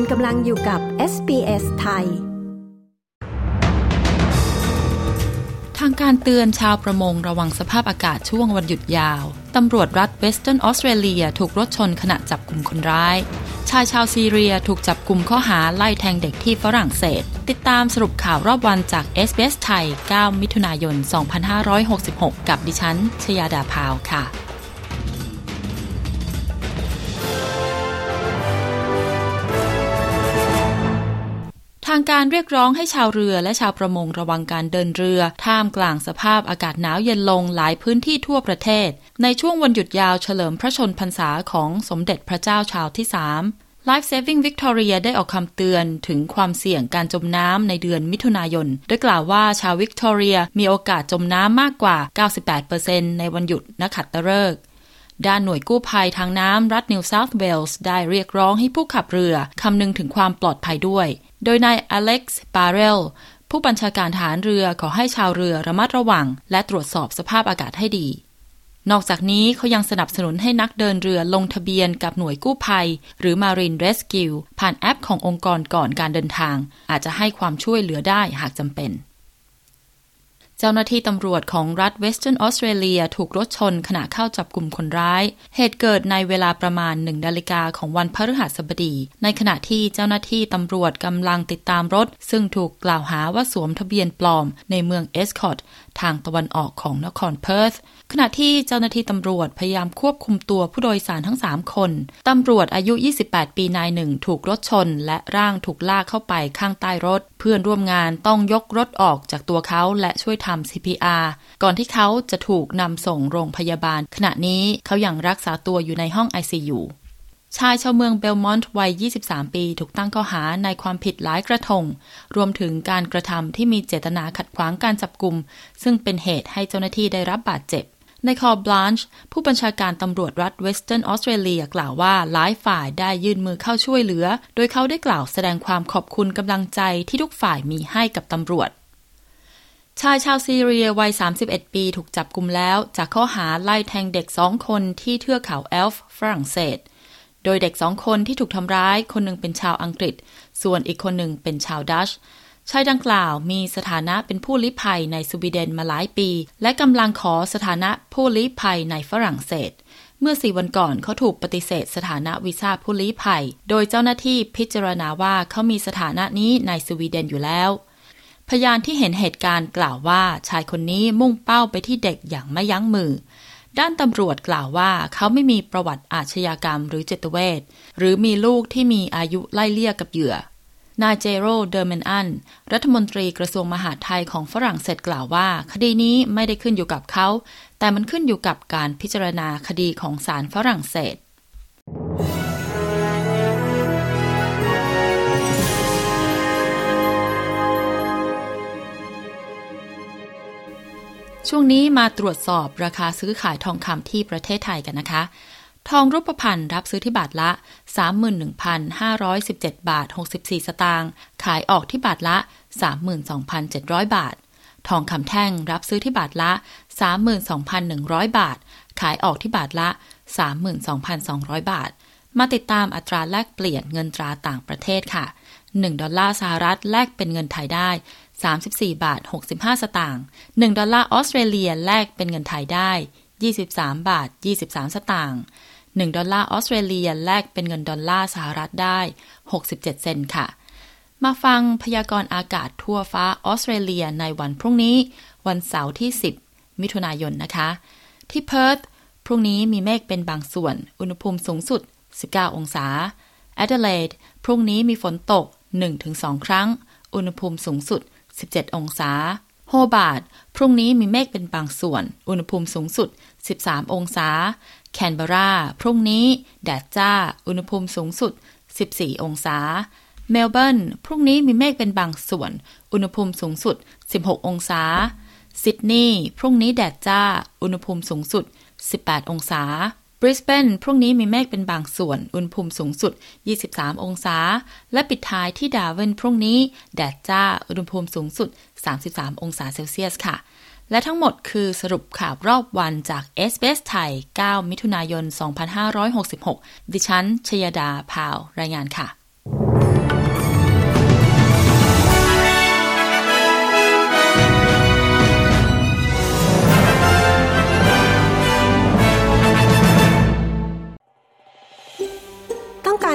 คุณกำลังอยู่กับ SBS ไทยทางการเตือนชาวประมงระวังสภาพอากาศช่วงวันหยุดยาวตำรวจรัฐ Western Australia ถูกรถชนขณะจับกลุ่มคนร้ายชายชาวซีเรียถูกจับกลุ่มข้อหาไล่แทงเด็กที่ฝรั่งเศสติดตามสรุปข่าวรอบวันจาก SBS ไทย 9 มิถุนายน 2566 กับดิฉันชยาดาพาวค่ะทางการเรียกร้องให้ชาวเรือและชาวประมงระวังการเดินเรือท่ามกลางสภาพอากาศหนาวเย็นลงหลายพื้นที่ทั่วประเทศในช่วงวันหยุดยาวเฉลิมพระชนพรรษาของสมเด็จพระเจ้าชาวที่ 3 Life Saving Victoria ได้ออกคำเตือนถึงความเสี่ยงการจมน้ำในเดือนมิถุนายนโดยกล่าวว่าชาววิกตอเรียมีโอกาสจมน้ำมากกว่า 98% ในวันหยุดนักขัตฤกษ์ด้านหน่วยกู้ภัยทางน้ำรัฐนิวเซาท์เวลส์ได้เรียกร้องให้ผู้ขับเรือคำนึงถึงความปลอดภัยด้วยโดยนายอเล็กซ์บาเรลผู้บัญชาการทหารเรือขอให้ชาวเรือระมัดระวังและตรวจสอบสภาพอากาศให้ดีนอกจากนี้เขายังสนับสนุนให้นักเดินเรือลงทะเบียนกับหน่วยกู้ภัยหรือ Marine Rescue ผ่านแอปขององค์กรก่อนการเดินทางอาจจะให้ความช่วยเหลือได้หากจำเป็นเจ้าหน้าที่ตำรวจของรัฐ Western Australia ถูกรถชนขณะเข้าจับกลุ่มคนร้ายเหตุเกิดในเวลาประมาณ 1 นาฬิกาของวันพฤหัสบดีในขณะที่เจ้าหน้าที่ตำรวจกำลังติดตามรถซึ่งถูกกล่าวหาว่าสวมทะเบียนปลอมในเมือง Escott ทางตะวันออกของนคร Perth ขณะที่เจ้าหน้าที่ตำรวจพยายามควบคุมตัวผู้โดยสารทั้ง 3 คนตำรวจอายุ 28 ปีนายหนึ่งถูกรถชนและร่างถูกลากเข้าไปข้างใต้รถเพื่อนร่วมงานต้องยกรถออกจากตัวเขาและช่วยทำ CPR ก่อนที่เขาจะถูกนำส่งโรงพยาบาลขณะนี้เขายังรักษาตัวอยู่ในห้อง ICU ชายชาวเมืองเบลมอนต์วัย 23 ปีถูกตั้งข้อหาในความผิดหลายกระทงรวมถึงการกระทำที่มีเจตนาขัดขวางการจับกุมซึ่งเป็นเหตุให้เจ้าหน้าที่ได้รับบาดเจ็บในคอบลันช์ผู้บัญชาการตำรวจรัฐ Western Australia กล่าวว่าหลายฝ่ายได้ยื่นมือเข้าช่วยเหลือโดยเขาได้กล่าวแสดงความขอบคุณกำลังใจที่ทุกฝ่ายมีให้กับตำรวจชายชาวซีเรียวัย 31 ปีถูกจับกุมแล้วจากข้อหาไล่แทงเด็ก 2 คนที่เทือกเขาแอลฟ์ฝรั่งเศสโดยเด็ก 2 คนที่ถูกทำร้ายคนหนึ่งเป็นชาวอังกฤษส่วนอีกคนหนึ่งเป็นชาวดัชชายดังกล่าวมีสถานะเป็นผู้ลี้ภัยในสวีเดนมาหลายปีและกำลังขอสถานะผู้ลี้ภัยในฝรั่งเศสเมื่อ 4 วันก่อนเขาถูกปฏิเสธสถานะวีซ่าผู้ลี้ภัยโดยเจ้าหน้าที่พิจารณาว่าเขามีสถานะนี้ในสวีเดนอยู่แล้วพยานที่เห็นเหตุการณ์กล่าวว่าชายคนนี้มุ่งเป้าไปที่เด็กอย่างไม่ยั้งมือด้านตำรวจกล่าวว่าเขาไม่มีประวัติอาชญากรรมหรือจิตเวชหรือมีลูกที่มีอายุไล่เลี่ยกับเหยื่อนายเจโรเดอร์เมนอันรัฐมนตรีกระทรวงมหาดไทยของฝรั่งเศสกล่าวว่าคดีนี้ไม่ได้ขึ้นอยู่กับเขาแต่มันขึ้นอยู่กับการพิจารณาคดีของศาลฝรั่งเศสช่วงนี้มาตรวจสอบราคาซื้อขายทองคำที่ประเทศไทยกันนะคะทองรูปพรรณรับซื้อที่บาทละ 31,517 บาท 64 สตางค์ขายออกที่บาทละ 32,700 บาททองคำแท่งรับซื้อที่บาทละ 32,100 บาทขายออกที่บาทละ 32,200 บาทมาติดตามอัตราแลกเปลี่ยนเงินตราต่างประเทศค่ะ1ดอลลาร์สหรัฐแลกเป็นเงินไทยได้34บาท65สตางค์1ดอลลาร์ออสเตรเลียแลกเป็นเงินไทยได้23บาท23สตางค์1ดอลลาร์ออสเตรเลียแลกเป็นเงินดอลลาร์สหรัฐได้67เซนต์ค่ะมาฟังพยากรณ์อากาศทั่วฟ้าออสเตรเลียในวันพรุ่งนี้วันเสาร์ที่10มิถุนายนนะคะที่เพิร์ธพรุ่งนี้มีเมฆเป็นบางส่วนอุณหภูมิสูงสุด19องศาแอดิเลดพรุ่งนี้มีฝนตก 1-2 ครั้งอุณหภูมิสูงสุด17องศาโฮบาร์ดพรุ่งนี้มีเมฆเป็นบางส่วนอุณหภูมิสูงสุด13องศาแคนเบอร์ราพรุ่งนี้แดดจ้าอุณหภูมิสูงสุด14องศาเมลเบิร์นพรุ่งนี้มีเมฆเป็นบางส่วนอุณหภูมิสูงสุด16องศาซิดนีย์พรุ่งนี้แดดจ้าอุณหภูมิสูงสุด18องศาบริสเบนพรุ่งนี้มีเมฆเป็นบางส่วนอุณหภูมิสูงสุด23องศาและปิดท้ายที่ดาร์วินพรุ่งนี้แดดจ้าอุณหภูมิสูงสุด33องศาเซลเซียสค่ะและทั้งหมดคือสรุปข่าวรอบวันจาก SBS ไทย 9 มิถุนายน 2566 ดิฉันชยดาพาวรายงานค่ะ ต้องก